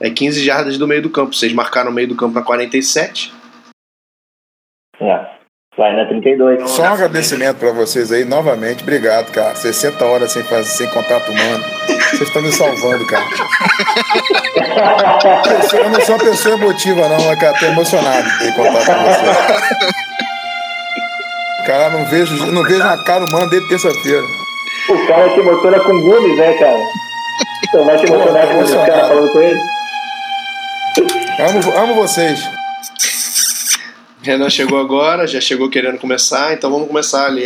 é 15 jardas do meio do campo. Vocês marcaram o meio do campo na 47. É. Vai na 32. Só um agradecimento pra vocês aí, novamente. Obrigado, cara. 60 horas sem contato humano. Vocês estão me salvando, cara. Eu não sou uma pessoa emotiva, não, cara. Tô emocionado de ter contato com vocês. Cara, não vejo a cara humana desde terça-feira. O cara se emociona com Gumes, né, cara? Então vai se emocionar com o cara falando com ele. Amo vocês. Renan chegou agora, já chegou querendo começar, então vamos começar ali.